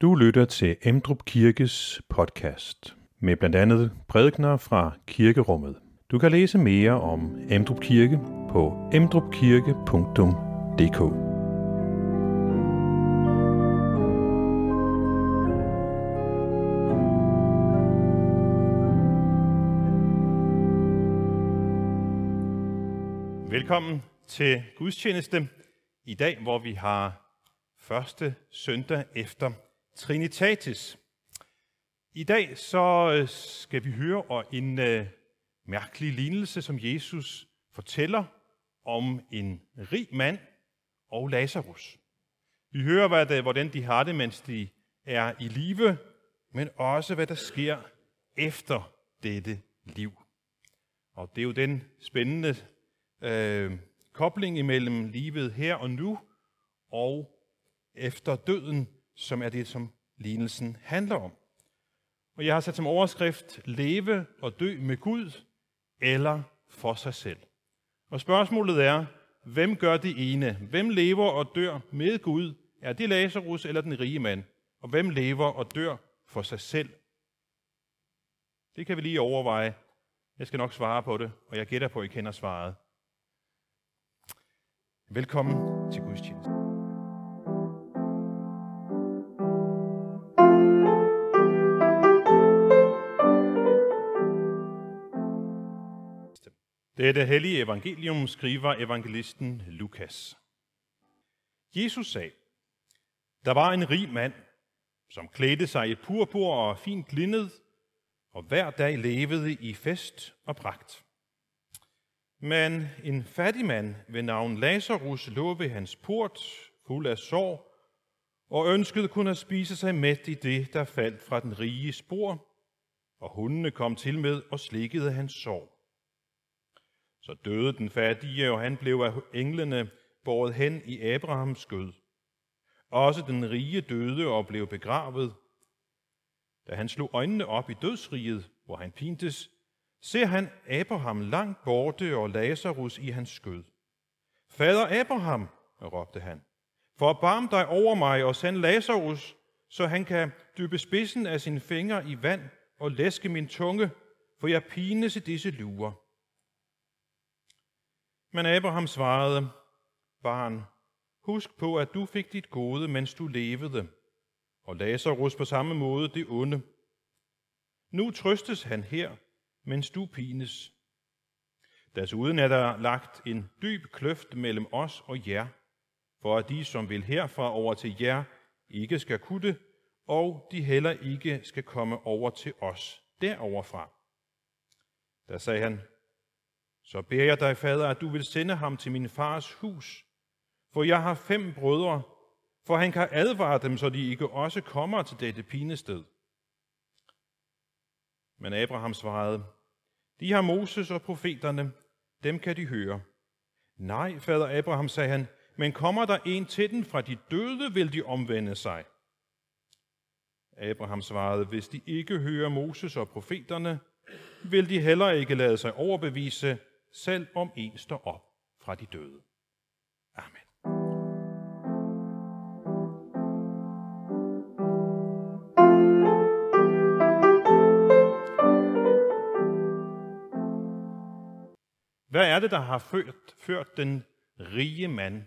Du lytter til Emdrup Kirkes podcast med blandt andet prædikener fra kirkerummet. Du kan læse mere om Emdrup Kirke på emdrupkirke.dk. Velkommen til gudstjeneste i dag, hvor vi har første søndag efter Trinitatis. I dag så skal vi høre om en mærkelig lignelse, som Jesus fortæller om en rig mand og Lazarus. Vi hører, hvordan de har det, mens de er i live, men også hvad der sker efter dette liv. Og det er jo den spændende kobling imellem livet her og nu og efter døden, som er det, som lignelsen handler om. Og jeg har sat som overskrift, leve og dø med Gud eller for sig selv. Og spørgsmålet er, hvem gør det ene? Hvem lever og dør med Gud? Er det Lazarus eller den rige mand? Og hvem lever og dør for sig selv? Det kan vi lige overveje. Jeg skal nok svare på det, og jeg gætter på, at I kender svaret. Velkommen til gudstjenesten. Det er det hellige evangelium, skriver evangelisten Lukas. Jesus sagde, der var en rig mand, som klædte sig i purpur og fint linned, og hver dag levede i fest og pragt. Men en fattig mand ved navn Lazarus lå ved hans port, fuld af sorg, og ønskede kun at spise sig mæt i det, der faldt fra den rige spor, og hundene kom til med og slikkede hans sorg. Så døde den fattige, og han blev af englene båret hen i Abrahams skød. Også den rige døde og blev begravet. Da han slog øjnene op i dødsriget, hvor han pintes, ser han Abraham langt borte og Lazarus i hans skød. Fader Abraham, råbte han, forbarm dig over mig og send Lazarus, så han kan dyppe spidsen af sine fingre i vand og læske min tunge, for jeg pines i disse lurer. Men Abraham svarede, barn, husk på, at du fik dit gode, mens du levede, og Lazarus på samme måde det onde. Nu trøstes han her, mens du pines. Desuden er der lagt en dyb kløft mellem os og jer, for at de, som vil herfra over til jer, ikke skal kunne det, og de heller ikke skal komme over til os deroverfra. Da sagde han, så beder jeg dig, fader, at du vil sende ham til min fars hus, for jeg har 5 brødre, for han kan advare dem, så de ikke også kommer til dette pinested. Men Abraham svarede, de har Moses og profeterne, dem kan de høre. Nej, fader Abraham, sagde han, men kommer der en til dem fra de døde, vil de omvende sig. Abraham svarede, hvis de ikke hører Moses og profeterne, vil de heller ikke lade sig overbevise, selv om en står op fra de døde. Amen. Hvad er det, der har ført den rige mand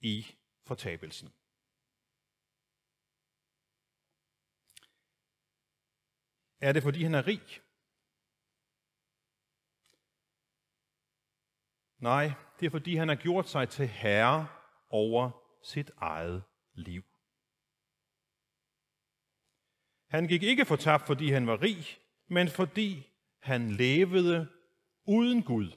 i fortabelsen? Er det, fordi han er rig? Nej, det er fordi han har gjort sig til herre over sit eget liv. Han gik ikke fortabt, fordi han var rig, men fordi han levede uden Gud.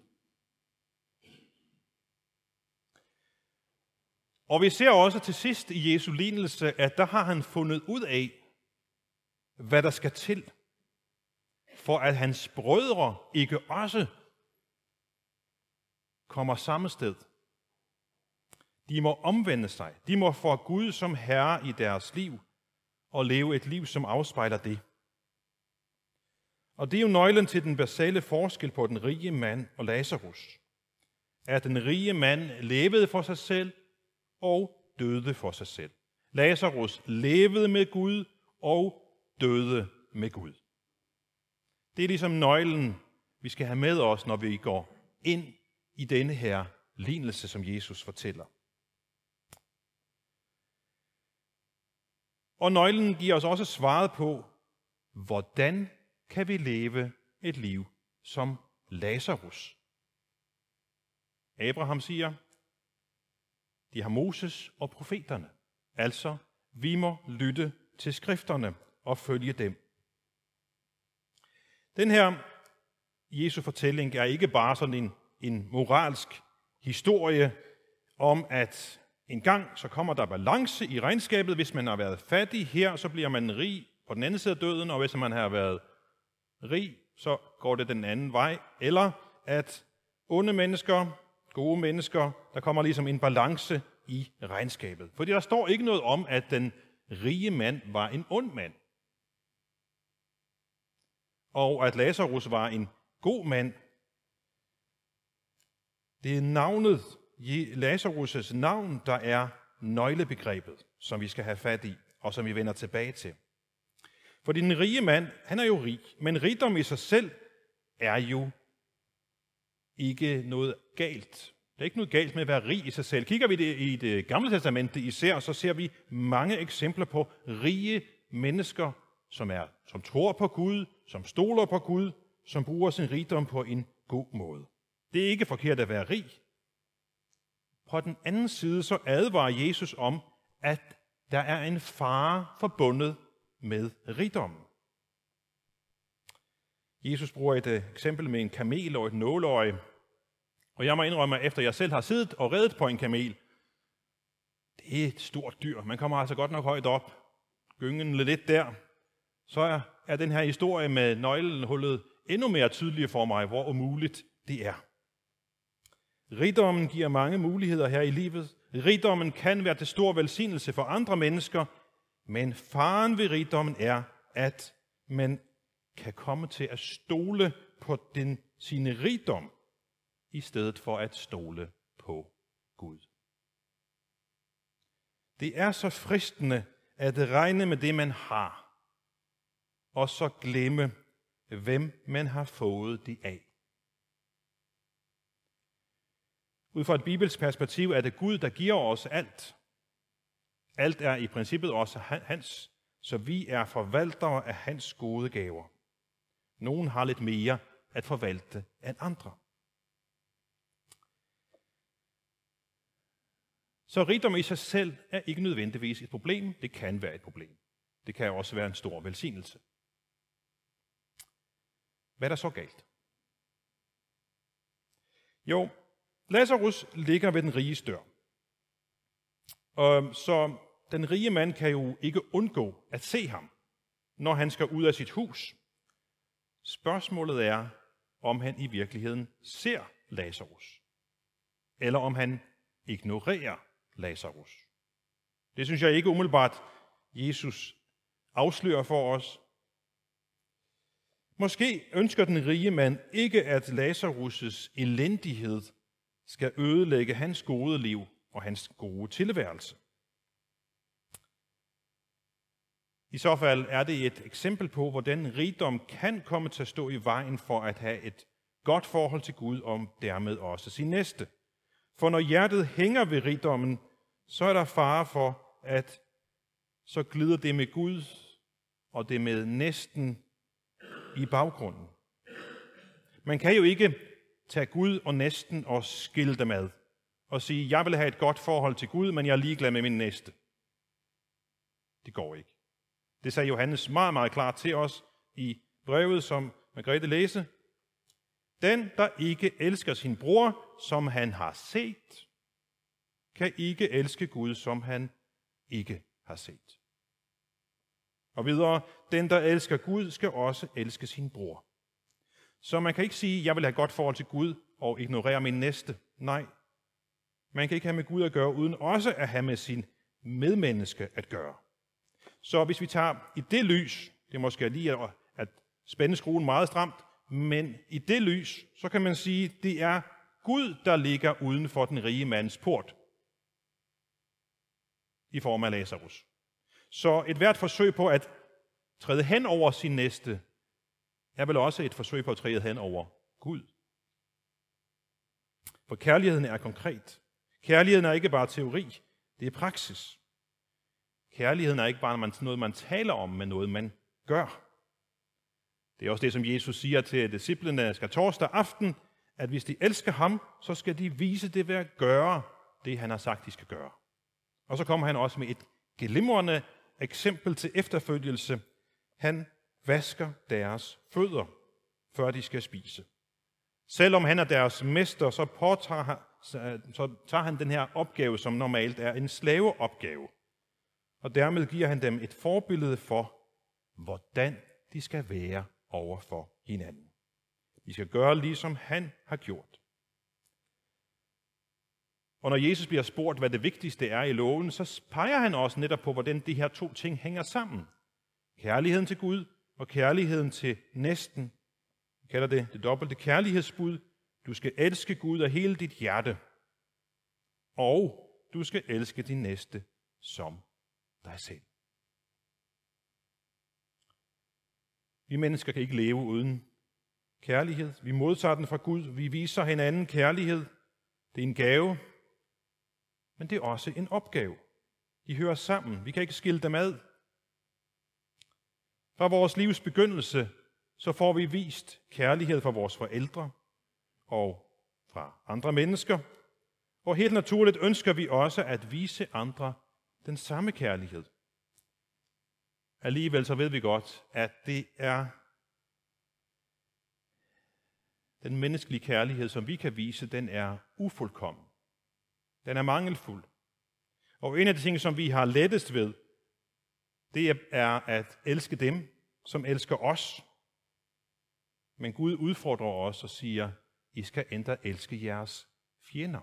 Og vi ser også til sidst i Jesu lignelse, at der har han fundet ud af, hvad der skal til, for at hans brødre ikke også kommer samme sted. De må omvende sig. De må få Gud som herre i deres liv og leve et liv, som afspejler det. Og det er jo nøglen til den basale forskel på den rige mand og Lazarus. At den rige mand levede for sig selv og døde for sig selv. Lazarus levede med Gud og døde med Gud. Det er ligesom nøglen, vi skal have med os, når vi går ind i denne her lignelse, som Jesus fortæller. Og nøglen giver os også svaret på, hvordan kan vi leve et liv som Lazarus? Abraham siger, de har Moses og profeterne. Altså, vi må lytte til skrifterne og følge dem. Den her Jesu fortælling er ikke bare sådan en moralsk historie om, at en gang så kommer der balance i regnskabet. Hvis man har været fattig her, så bliver man rig på den anden side af døden, og hvis man har været rig, så går det den anden vej. Eller at onde mennesker, gode mennesker, der kommer ligesom en balance i regnskabet. Fordi der står ikke noget om, at den rige mand var en ond mand. Og at Lazarus var en god mand. Det er navnet, Lazarus' navn, der er nøglebegrebet, som vi skal have fat i, og som vi vender tilbage til. Fordi den rige mand, han er jo rig, men rigdom i sig selv er jo ikke noget galt. Der er ikke noget galt med at være rig i sig selv. Kigger vi det i Det Gamle Testamente især, så ser vi mange eksempler på rige mennesker, som tror på Gud, som stoler på Gud, som bruger sin rigdom på en god måde. Det er ikke forkert at være rig. På den anden side så advarer Jesus om, at der er en fare forbundet med rigdommen. Jesus bruger et eksempel med en kamel og et nåleøje. Og jeg må indrømme, at efter jeg selv har siddet og reddet på en kamel, det er et stort dyr. Man kommer altså godt nok højt op. Gyngen lidt der. Så er den her historie med nøglehullet endnu mere tydelig for mig, hvor umuligt det er. Rigdommen giver mange muligheder her i livet. Rigdommen kan være til stor velsignelse for andre mennesker, men faren ved rigdommen er, at man kan komme til at stole på sine rigdom, i stedet for at stole på Gud. Det er så fristende at regne med det, man har, og så glemme, hvem man har fået det af. Ud fra et bibelsk perspektiv er det Gud, der giver os alt. Alt er i princippet også hans, så vi er forvaltere af hans gode gaver. Nogen har lidt mere at forvalte end andre. Så rigdom i sig selv er ikke nødvendigvis et problem. Det kan være et problem. Det kan også være en stor velsignelse. Hvad er der så galt? Jo, Lazarus ligger ved den riges dør. Så den rige mand kan jo ikke undgå at se ham, når han skal ud af sit hus. Spørgsmålet er, om han i virkeligheden ser Lazarus, eller om han ignorerer Lazarus. Det synes jeg ikke umiddelbart, Jesus afslører for os. Måske ønsker den rige mand ikke, at Lazarus' elendighed skal ødelægge hans gode liv og hans gode tilværelse. I så fald er det et eksempel på, hvordan rigdom kan komme til at stå i vejen for at have et godt forhold til Gud og dermed også sin næste. For når hjertet hænger ved rigdommen, så er der fare for, at så glider det med Gud og det med næsten i baggrunden. Man kan jo ikke tage Gud og næsten og skille dem ad og sige, jeg vil have et godt forhold til Gud, men jeg er ligeglad med min næste. Det går ikke. Det sagde Johannes meget, meget klart til os i brevet, som Margrethe læste. Den, der ikke elsker sin bror, som han har set, kan ikke elske Gud, som han ikke har set. Og videre, den, der elsker Gud, skal også elske sin bror. Så man kan ikke sige, jeg vil have godt forhold til Gud og ignorere min næste. Nej, man kan ikke have med Gud at gøre, uden også at have med sin medmenneske at gøre. Så hvis vi tager i det lys, det er måske lige at spænde skruen meget stramt, men i det lys, så kan man sige, det er Gud, der ligger uden for den rige mands port. i form af Lazarus. Så et hvert forsøg på at træde hen over sin næste, er vel også et forsøg på at træde hen over Gud. For kærligheden er konkret. Kærligheden er ikke bare teori, det er praksis. Kærligheden er ikke bare noget, man taler om, men noget, man gør. Det er også det, som Jesus siger til disciplene skærtorsdag aften, at hvis de elsker ham, så skal de vise det ved at gøre det, han har sagt, de skal gøre. Og så kommer han også med et glimrende eksempel til efterfølgelse. Han vasker deres fødder, før de skal spise. Selvom han er deres mester, så tager han den her opgave, som normalt er en slaveopgave. Og dermed giver han dem et forbillede for, hvordan de skal være over for hinanden. De skal gøre, ligesom han har gjort. Og når Jesus bliver spurgt, hvad det vigtigste er i loven, så peger han også netop på, hvordan de her to ting hænger sammen. Kærligheden til Gud og kærligheden til næsten. Vi kalder det det dobbelte kærlighedsbud. Du skal elske Gud af hele dit hjerte. Og du skal elske din næste som dig selv. Vi mennesker kan ikke leve uden kærlighed. Vi modtager den fra Gud. Vi viser hinanden kærlighed. Det er en gave, men det er også en opgave. De hører sammen. Vi kan ikke skille dem ad. Fra vores livs begyndelse, så får vi vist kærlighed fra vores forældre og fra andre mennesker. Og helt naturligt ønsker vi også at vise andre den samme kærlighed. Alligevel så ved vi godt, at det er den menneskelige kærlighed, som vi kan vise, den er ufuldkommen. Den er mangelfuld. Og en af de ting, som vi har lettest ved, det er at elske dem, som elsker os. Men Gud udfordrer os og siger, I skal endda elske jeres fjender.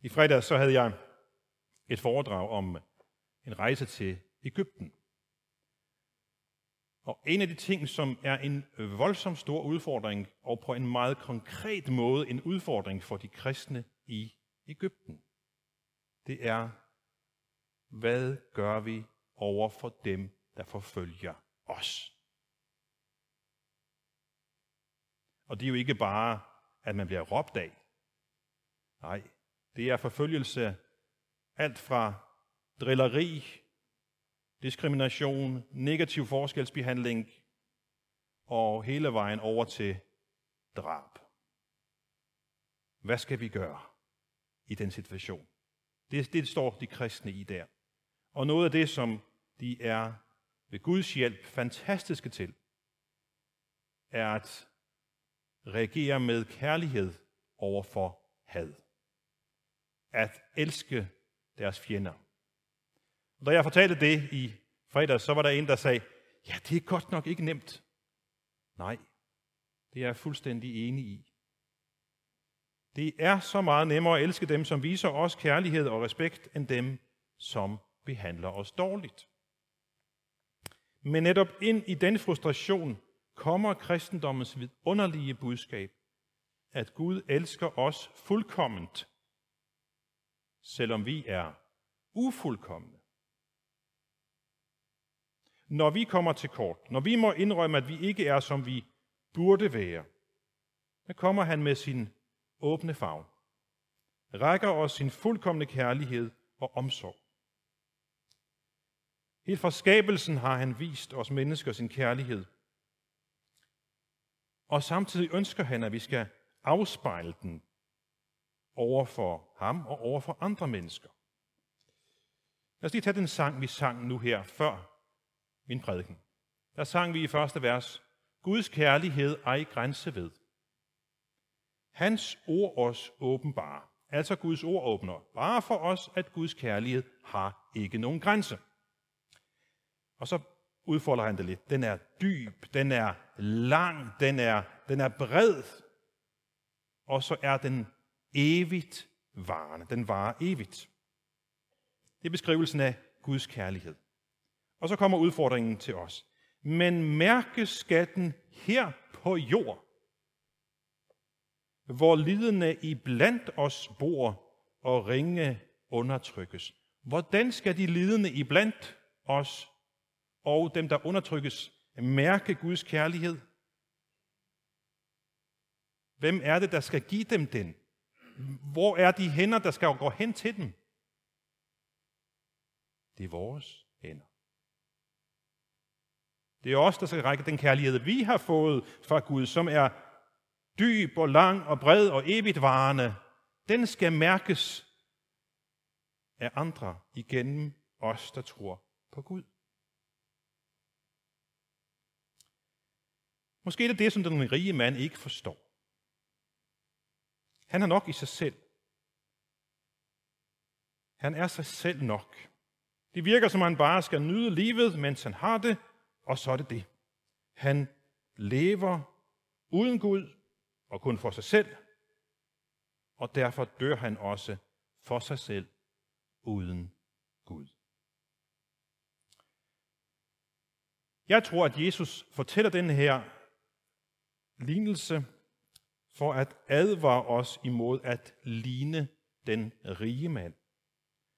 I fredags så havde jeg et foredrag om en rejse til Egypten. Og en af de ting, som er en voldsom stor udfordring, og på en meget konkret måde en udfordring for de kristne i Egypten, det er, hvad gør vi over for dem, der forfølger os? Og det er jo ikke bare, at man bliver råbt af. Nej, det er forfølgelse alt fra drilleri, diskrimination, negativ forskelsbehandling og hele vejen over til drab. Hvad skal vi gøre i den situation? Det står de kristne i der. Og noget af det, som de er ved Guds hjælp fantastiske til, er at reagere med kærlighed over for had. At elske deres fjender. Da jeg fortalte det i fredags, så var der en, der sagde, ja, det er godt nok ikke nemt. Nej, det er jeg fuldstændig enig i. Det er så meget nemmere at elske dem, som viser os kærlighed og respekt, end dem, som behandler os dårligt. Men netop ind i den frustration kommer kristendommens vidunderlige budskab, at Gud elsker os fuldkomment, selvom vi er ufuldkomne. Når vi kommer til kort, når vi må indrømme, at vi ikke er, som vi burde være, så kommer han med sin åbne favn, rækker os sin fuldkomne kærlighed og omsorg. Helt fra skabelsen har han vist os mennesker sin kærlighed, og samtidig ønsker han, at vi skal afspejle den over for ham og over for andre mennesker. Lad os lige tage den sang, vi sang nu her før min prædiken. Der sang vi i første vers, Guds kærlighed ej grænse ved. Hans ord os åbenbare. Altså Guds ord åbner bare for os, at Guds kærlighed har ikke nogen grænse. Og så udfolder han det lidt. Den er dyb, den er lang, den er bred. Og så er den evigt varende. Den varer evigt. Det er beskrivelsen af Guds kærlighed. Og så kommer udfordringen til os. Men mærke skatten her på jord, hvor lidende i blandt os bor og ringe undertrykkes. Hvordan skal de lidende iblandt os og dem, der undertrykkes, mærke Guds kærlighed? Hvem er det, der skal give dem den? Hvor er de hænder, der skal gå hen til dem? Det er vores hænder. Det er os, der skal række den kærlighed, vi har fået fra Gud, som er dyb og lang og bred og evigtvarende. Den skal mærkes af andre igennem os, der tror på Gud. Måske er det det, som den rige mand ikke forstår. Han er nok i sig selv. Han er sig selv nok. Det virker, som han bare skal nyde livet, mens han har det, og så er det det. Han lever uden Gud og kun for sig selv, og derfor dør han også for sig selv uden Gud. Jeg tror, at Jesus fortæller den her lignelse for at advare os imod at ligne den rige mand.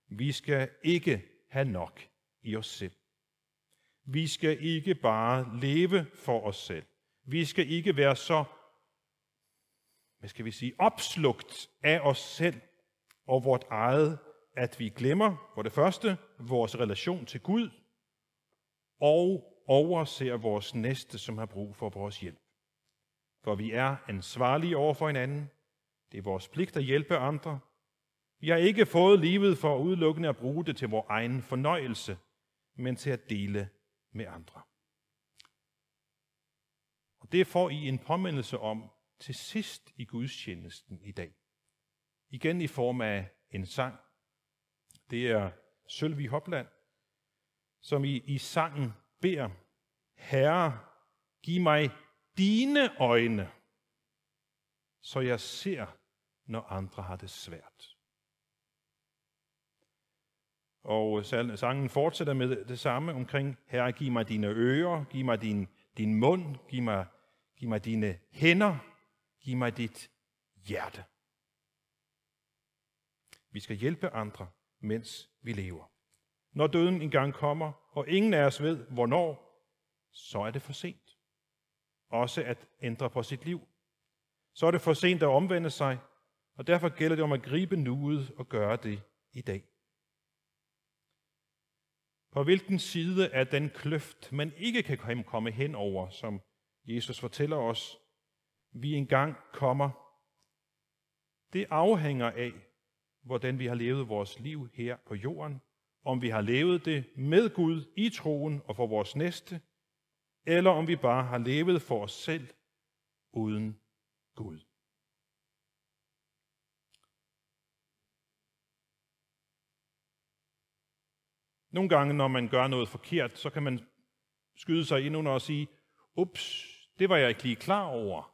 Vi skal ikke have nok i os selv. Vi skal ikke bare leve for os selv. Vi skal ikke være så, opslugt af os selv og vort eget, at vi glemmer, for det første, vores relation til Gud, og overser vores næste, som har brug for vores hjælp. For vi er ansvarlige over for hinanden. Det er vores pligt at hjælpe andre. Vi har ikke fået livet for udelukkende at bruge det til vores egen fornøjelse, men til at dele med andre. Og det får I en påmindelse om til sidst i gudstjenesten i dag. Igen i form af en sang. Det er Sølvi Hopland, som i sangen beder: Herre, giv mig dine øjne, så jeg ser, når andre har det svært. Og sangen fortsætter med det samme omkring: Herre, giv mig dine ører, giv mig din mund, giv mig dine hænder, giv mig dit hjerte. Vi skal hjælpe andre, mens vi lever. Når døden engang kommer, og ingen af os ved, hvornår, så er det for sent. Også at ændre på sit liv. Så er det for sent at omvende sig, og derfor gælder det om at gribe nuet og gøre det i dag. På hvilken side af den kløft, man ikke kan komme hen over, som Jesus fortæller os, vi engang kommer, det afhænger af, hvordan vi har levet vores liv her på jorden, om vi har levet det med Gud i troen og for vores næste, eller om vi bare har levet for os selv uden Gud. Nogle gange, når man gør noget forkert, så kan man skyde sig ind under og sige, ups, det var jeg ikke lige klar over.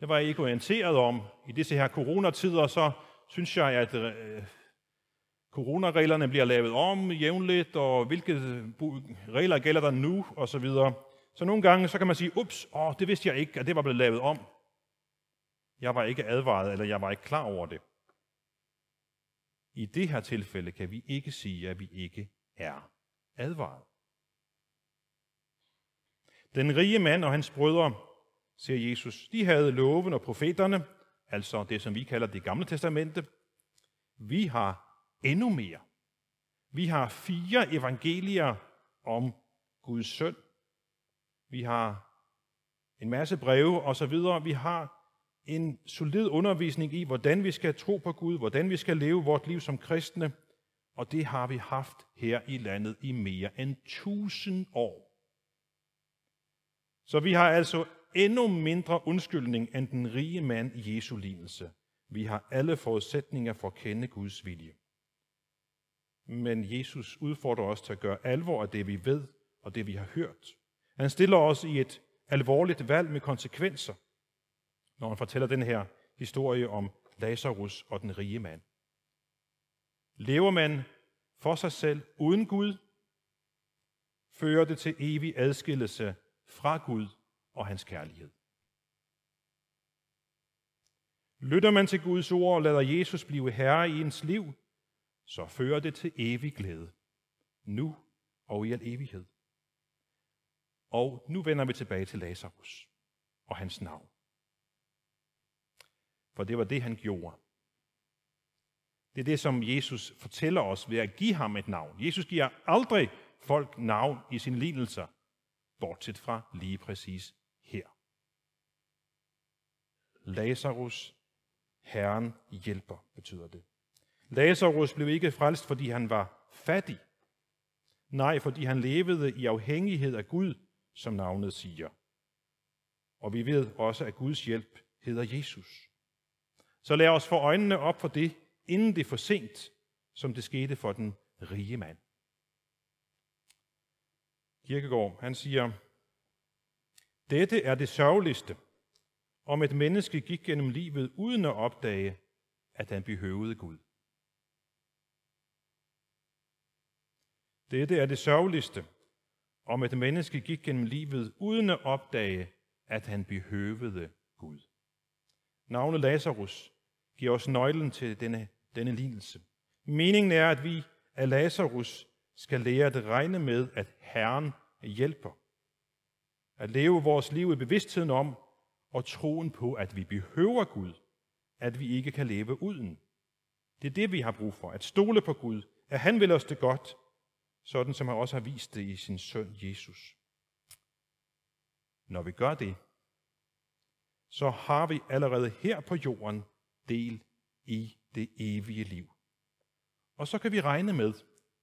Det var jeg ikke orienteret om. I disse her coronatider, så synes jeg, at coronareglerne bliver lavet om jævnligt, og hvilke regler gælder der nu, og så videre. Så nogle gange, så kan man sige, ups, det vidste jeg ikke, at det var blevet lavet om. Jeg var ikke advaret, eller jeg var ikke klar over det. I det her tilfælde kan vi ikke sige, at vi ikke er advaret. Den rige mand og hans brødre, siger Jesus, de havde loven og profeterne, altså det, som vi kalder det gamle testamente. Vi har endnu mere. Vi har 4 evangelier om Guds søn. Vi har en masse breve osv. Vi har en solid undervisning i, hvordan vi skal tro på Gud, hvordan vi skal leve vort liv som kristne. Og det har vi haft her i landet i mere end 1000 år. Så vi har altså endnu mindre undskyldning end den rige mand i Jesu lignelse. Vi har alle forudsætninger for at kende Guds vilje. Men Jesus udfordrer os til at gøre alvor af det, vi ved og det, vi har hørt. Han stiller os i et alvorligt valg med konsekvenser, når han fortæller den her historie om Lazarus og den rige mand. Lever man for sig selv uden Gud, fører det til evig adskillelse fra Gud og hans kærlighed. Lytter man til Guds ord og lader Jesus blive herre i ens liv, så fører det til evig glæde, nu og i al evighed. Og nu vender vi tilbage til Lazarus og hans navn. For det var det, han gjorde. Det er det, som Jesus fortæller os ved at give ham et navn. Jesus giver aldrig folk navn i sine lignelser, bortset fra lige præcis her. Lazarus, Herren hjælper, betyder det. Lazarus blev ikke frelst, fordi han var fattig. Nej, fordi han levede i afhængighed af Gud, som navnet siger. Og vi ved også, at Guds hjælp hedder Jesus. Så lad os få øjnene op for det, inden det er for sent, som det skete for den rige mand. Kierkegaard, han siger, dette er det sørgeligste, om et menneske gik gennem livet uden at opdage, at han behøvede Gud. Dette er det sørgeligste, om et menneske gik gennem livet uden at opdage, at han behøvede Gud. Navnet Lazarus giver os nøglen til denne lignelse. Meningen er, at vi af Lazarus skal lære at regne med, at Herren hjælper. At leve vores liv i bevidstheden om og troen på, at vi behøver Gud, at vi ikke kan leve uden. Det er det, vi har brug for, at stole på Gud, at han vil os det godt, sådan som han også har vist det i sin søn Jesus. Når vi gør det, så har vi allerede her på jorden del i det evige liv. Og så kan vi regne med,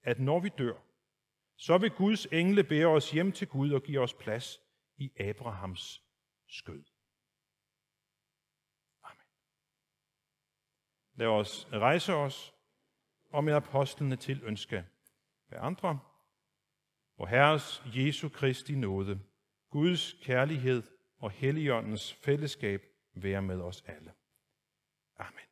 at når vi dør, så vil Guds engle bære os hjem til Gud og give os plads i Abrahams skød. Amen. Lad os rejse os og med apostlene til ønske hver andre. Og Herres Jesu Kristi nåde, Guds kærlighed og Helligåndens fællesskab være med os alle. Amen.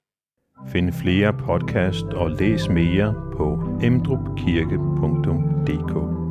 Find flere podcast og læs mere på emdrupkirke.dk.